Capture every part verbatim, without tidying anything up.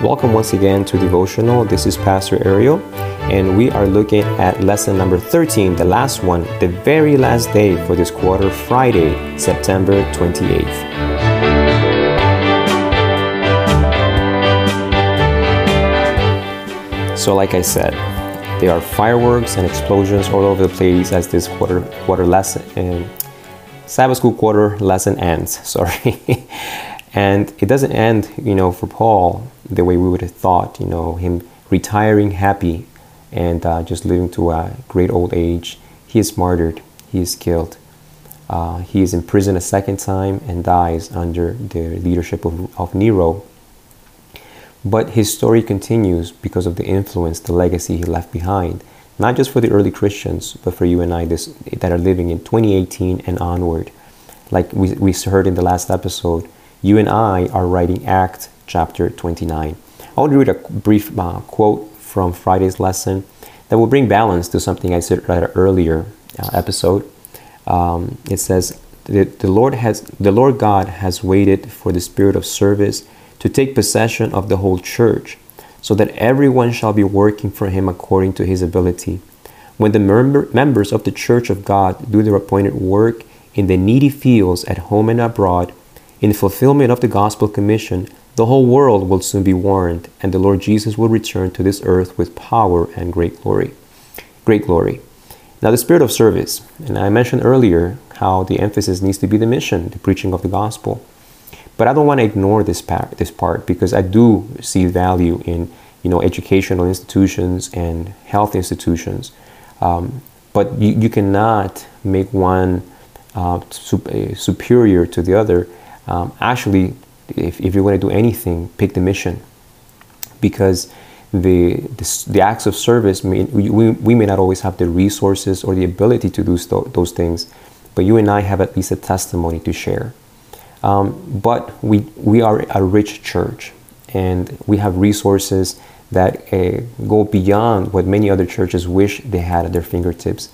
Welcome once again to Devotional. This is Pastor Ariel, and we are looking at lesson number thirteen, the last one, the very last day for this quarter, Friday, September twenty-eighth. So like I said, there are fireworks and explosions all over the place as this quarter, quarter lesson, uh, Sabbath school quarter lesson ends, sorry. And it doesn't end, you know, for Paul the way we would have thought, you know, him retiring happy and uh, just living to a great old age. He is martyred, he is killed, uh, he is imprisoned a second time and dies under the leadership of, of Nero. But his story continues because of the influence, the legacy he left behind, not just for the early Christians, but for you and I this, that are living in twenty eighteen and onward. Like we, we heard in the last episode, you and I are writing Acts chapter twenty-nine. I want to read a brief uh, quote from Friday's lesson that will bring balance to something I said right earlier uh, episode. Um, it says, the, the, Lord has, the Lord God has waited for the spirit of service to take possession of the whole church, so that everyone shall be working for him according to his ability. When the mem- members of the church of God do their appointed work in the needy fields at home and abroad, in fulfillment of the gospel commission, the whole world will soon be warned, and the Lord Jesus will return to this earth with power and great glory. Great glory. Now, the spirit of service, and I mentioned earlier how the emphasis needs to be the mission, the preaching of the gospel. But I don't want to ignore this part, this part because I do see value in, you know, educational institutions and health institutions. Um, but you, you cannot make one uh, sup- uh, superior to the other. Um, actually, if, if you're going to do anything, pick the mission, because the the, the acts of service, may, we, we may not always have the resources or the ability to do st- those things, but you and I have at least a testimony to share. Um, but we we are a rich church, and we have resources that uh, go beyond what many other churches wish they had at their fingertips.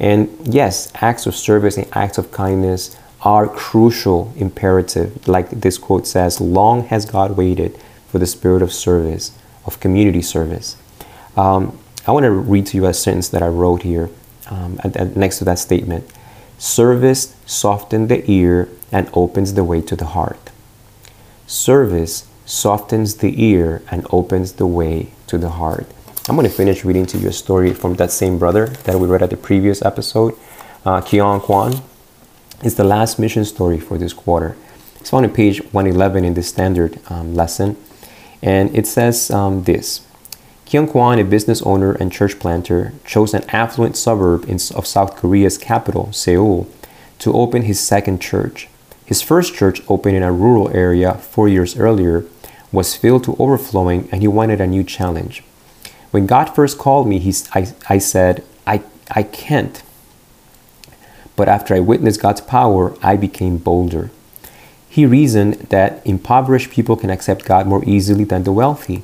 And yes, acts of service and acts of kindness are crucial, imperative. Like this quote says, long has God waited for the spirit of service, of community service. Um, I want to read to you a sentence that I wrote here um, at, at, next to that statement. Service softens the ear and opens the way to the heart. Service softens the ear and opens the way to the heart. I'm going to finish reading to you a story from that same brother that we read at the previous episode, uh, Kyong Kwan. It's the last mission story for this quarter. It's found on page one eleven in the standard um, lesson. And it says um, this. Kyong Kwan, a business owner and church planter, chose an affluent suburb in, of South Korea's capital, Seoul, to open his second church. His first church, opened in a rural area four years earlier, was filled to overflowing, and he wanted a new challenge. When God first called me, he, I, I said, I, I can't. But after I witnessed God's power, I became bolder. He reasoned that impoverished people can accept God more easily than the wealthy.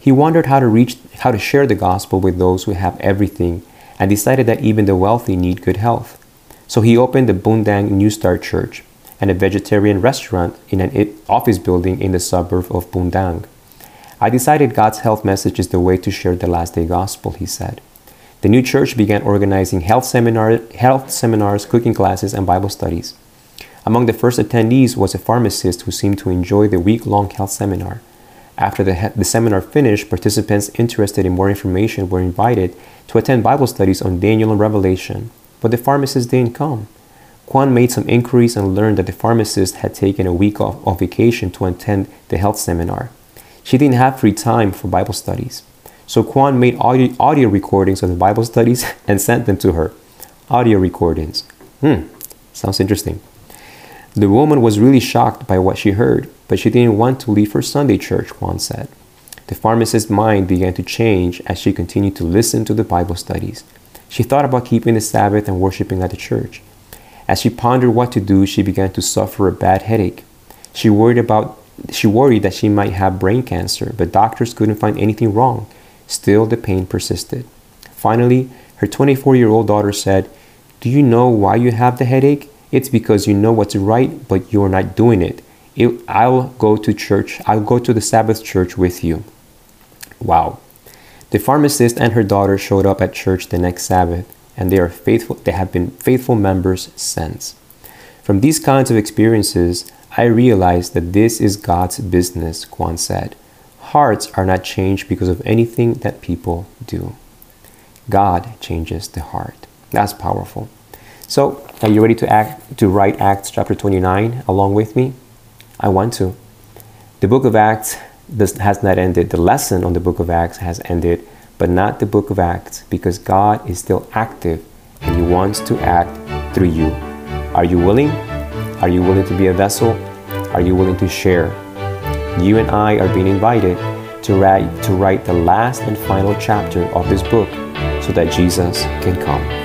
He wondered how to reach, how to share the gospel with those who have everything, and decided that even the wealthy need good health. So he opened the Bundang New Star Church and a vegetarian restaurant in an office building in the suburb of Bundang. I decided God's health message is the way to share the last day gospel, he said. The new church began organizing health, seminar, health seminars, cooking classes, and Bible studies. Among the first attendees was a pharmacist who seemed to enjoy the week-long health seminar. After the, the seminar finished, participants interested in more information were invited to attend Bible studies on Daniel and Revelation, but the pharmacist didn't come. Kwan made some inquiries and learned that the pharmacist had taken a week off, off vacation to attend the health seminar. She didn't have free time for Bible studies. So Kwan made audio, audio recordings of the Bible studies and sent them to her. Audio recordings. Hmm, sounds interesting. The woman was really shocked by what she heard, but she didn't want to leave her Sunday church, Kwan said. The pharmacist's mind began to change as she continued to listen to the Bible studies. She thought about keeping the Sabbath and worshiping at the church. As she pondered what to do, she began to suffer a bad headache. She worried about she worried that she might have brain cancer, but doctors couldn't find anything wrong. Still, the pain persisted. Finally, her twenty-four-year-old daughter said, "Do you know why you have the headache? It's because you know what's right, but you're not doing it. It, I'll go to church. I'll go to the Sabbath church with you. Wow. The pharmacist and her daughter showed up at church the next Sabbath, and they are faithful. They have been faithful members since. From these kinds of experiences, I realized that this is God's business, Kwan said. Hearts are not changed because of anything that people do. God changes the heart. That's powerful. So, are you ready to act to write Acts chapter twenty-nine along with me? I want to. The book of Acts does, has not ended. The lesson on the book of Acts has ended, but not the book of Acts, because God is still active and He wants to act through you. Are you willing? Are you willing to be a vessel? Are you willing to share? You and I are being invited to write, to write the last and final chapter of this book so that Jesus can come.